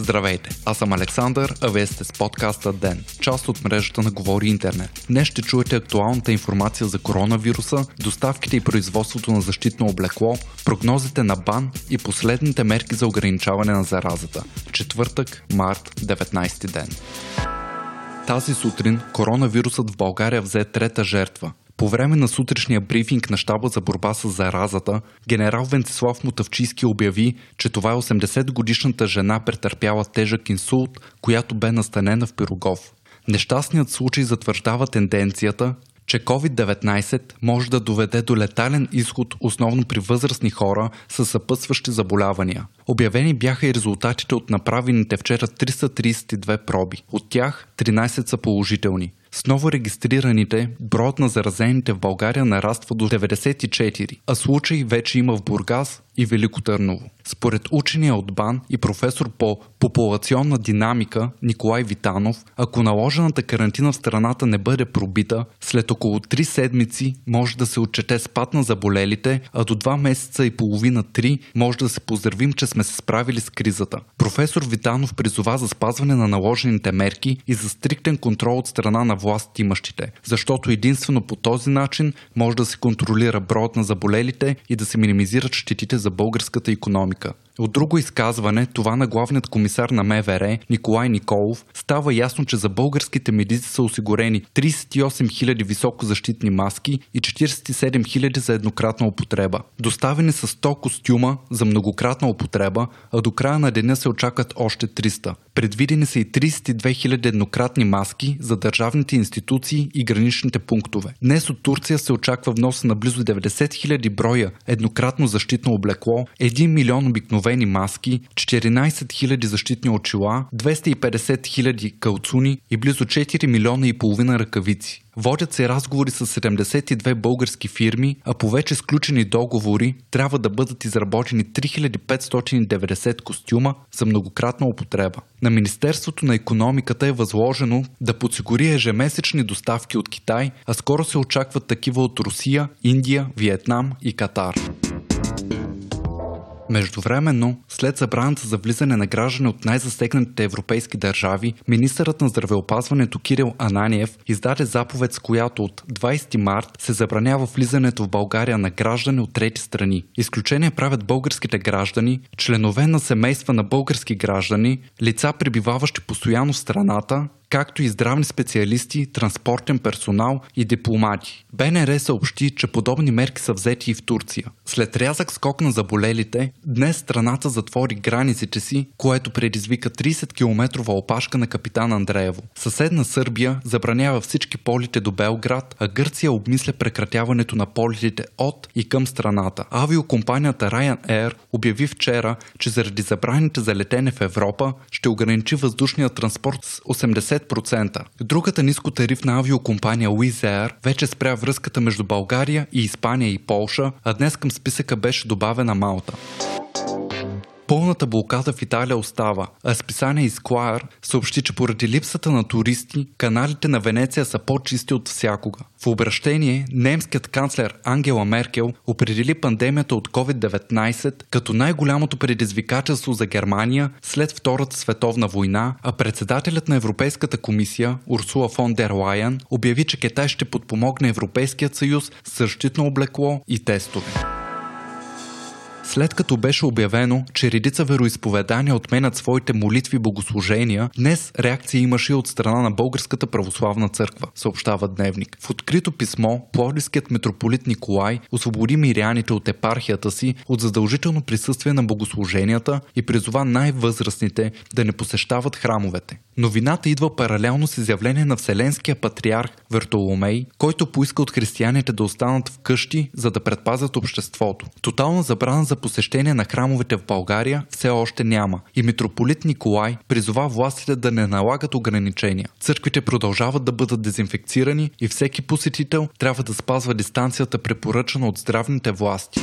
Здравейте, аз съм Александър, а вие сте с подкаста ДЕН, част от мрежата на Говори Интернет. Днес ще чуете актуалната информация за коронавируса, доставките и производството на защитно облекло, прогнозите на БАН и последните мерки за ограничаване на заразата. Четвъртък, март, 19 ден. Тази сутрин коронавирусът в България взе трета жертва. По време на сутрешния брифинг на щаба за борба с заразата, генерал Венцислав Мутовчийски обяви, че това е 80-годишната жена, претърпяла тежък инсулт, която бе настанена в Пирогов. Нещастният случай затвърждава тенденцията, че COVID-19 може да доведе до летален изход основно при възрастни хора със съпътстващи заболявания. Обявени бяха и резултатите от направените вчера 332 проби. От тях 13 са положителни. С ново регистрираните, броят на заразените в България нараства до 94, а случаи вече има в Бургас и Велико Търново. Според учения от БАН и професор по популационна динамика Николай Витанов, ако наложената карантина в страната не бъде пробита, след около 3 седмици може да се отчете спад на заболелите, а до 2 месеца и половина-3 може да се поздравим, че сме се справили с кризата. Професор Витанов призова за спазване на наложените мерки и за стриктен контрол от страна на власт имащите, защото единствено по този начин може да се контролира броят на заболелите и да се минимизират щетите за българската икономика. От друго изказване, това на главният комисар на МВР Николай Николов, става ясно, че за българските медици са осигурени 38 000 високозащитни маски и 47 000 за еднократна употреба. Доставени са 100 костюма за многократна употреба, а до края на деня се очакват още 300. Предвидени са и 32 000 еднократни маски за държавните институции и граничните пунктове. Днес от Турция се очаква внос на близо 90 000 броя еднократно защитно облекло, 1 милион обикновени маски, 14 000 защитни очила, 250 000 калцуни и близо 4 милиона и половина ръкавици. Водят се разговори с 72 български фирми, а по вече сключени договори трябва да бъдат изработени 3590 костюма за многократна употреба. На Министерството на икономиката е възложено да подсигури ежемесечни доставки от Китай, а скоро се очакват такива от Русия, Индия, Виетнам и Катар. Междувременно, след забраната за влизане на граждани от най-засегнатите европейски държави, министърът на здравеопазването Кирил Ананиев издаде заповед, с която от 20 март се забранява влизането в България на граждани от трети страни. Изключение правят българските граждани, членове на семейства на български граждани, лица, пребиваващи постоянно в страната, както и здравни специалисти, транспортен персонал и дипломати. БНР съобщи, че подобни мерки са взети и в Турция. След рязък скок на заболелите, днес страната затвори границите си, което предизвика 30-километрова опашка на Капитан Андреево. Съседна Сърбия забранява всички полети до Белград, а Гърция обмисля прекратяването на полетите от и към страната. Авиокомпанията Ryanair обяви вчера, че заради забраните за летене в Европа ще ограничи въздушния транспорт с 80%. Другата нискотарифна авиокомпания Wizz Air вече спря връзката между България и Испания и Полша, а днес към списъка беше добавена Малта. Пълната блокада в Италия остава, а списание Esquire съобщи, че поради липсата на туристи, каналите на Венеция са по-чисти от всякога. В обращение, немският канцлер Ангела Меркел определи пандемията от COVID-19 като най-голямото предизвикателство за Германия след Втората световна война, а председателят на Европейската комисия Урсула фон дер Лайен обяви, че Китай ще подпомогне Европейският съюз с защитно облекло и тестове. След като беше обявено, че редица вероизповедания отменят своите молитви и богослужения, днес реакция имаше и от страна на Българската православна църква, съобщава Дневник. В открито писмо пловдивският митрополит Николай освободи миряните от епархията си от задължително присъствие на богослуженията и призова най-възрастните да не посещават храмовете. Новината идва паралелно с изявление на вселенския патриарх Вартоломей, който поиска от християните да останат вкъщи, за да предпазят обществото. Тотална забрана за посещение на храмовете в България все още няма и митрополит Николай призова властите да не налагат ограничения. Църквите продължават да бъдат дезинфекцирани и всеки посетител трябва да спазва дистанцията, препоръчана от здравните власти.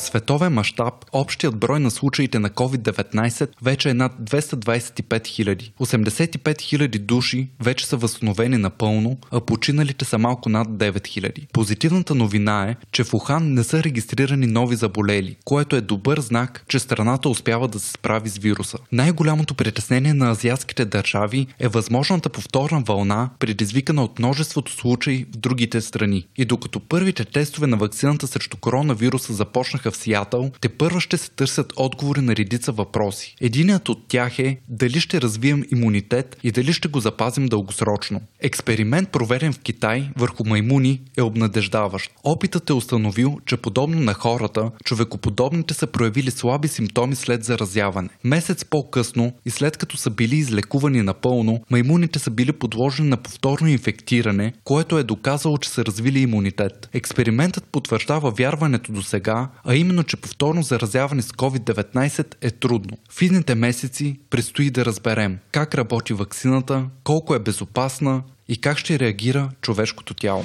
световен мащаб общият брой на случаите на COVID-19 вече е над 225 хиляди. 85 хиляди души вече са възстановени напълно, а починалите са малко над 9 хиляди. Позитивната новина е, че в Ухан не са регистрирани нови заболели, което е добър знак, че страната успява да се справи с вируса. Най-голямото притеснение на азиатските държави е възможната повторна вълна, предизвикана от множеството случаи в другите страни. И докато първите тестове на ваксината срещу коронавируса започнаха в Сиатъл, тепърва ще се търсят отговори на редица въпроси. Единият от тях е дали ще развием имунитет и дали ще го запазим дългосрочно. Експеримент, проведен в Китай върху маймуни, е обнадеждаващ. Опитът е установил, че подобно на хората, човекоподобните са проявили слаби симптоми след заразяване. Месец по-късно и след като са били излекувани напълно, маймуните са били подложени на повторно инфектиране, което е доказало, че са развили имунитет. Експериментът потвърждава вярването до сега, а именно, че повторно заразяване с COVID-19 е трудно. В идните месеци предстои да разберем как работи ваксината, колко е безопасна и как ще реагира човешкото тяло.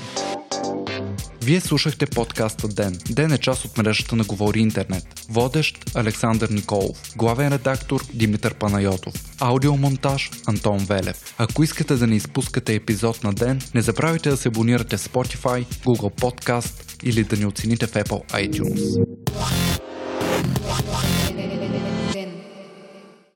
Вие слушахте подкаста ДЕН. ДЕН е част от мрежата на Говори Интернет. Водещ Александър Николов. Главен редактор Димитър Панайотов. Аудиомонтаж Антон Велев. Ако искате да не изпускате епизод на ДЕН, не забравяйте да се абонирате в Spotify, Google Podcast или да ни оцените в Apple iTunes.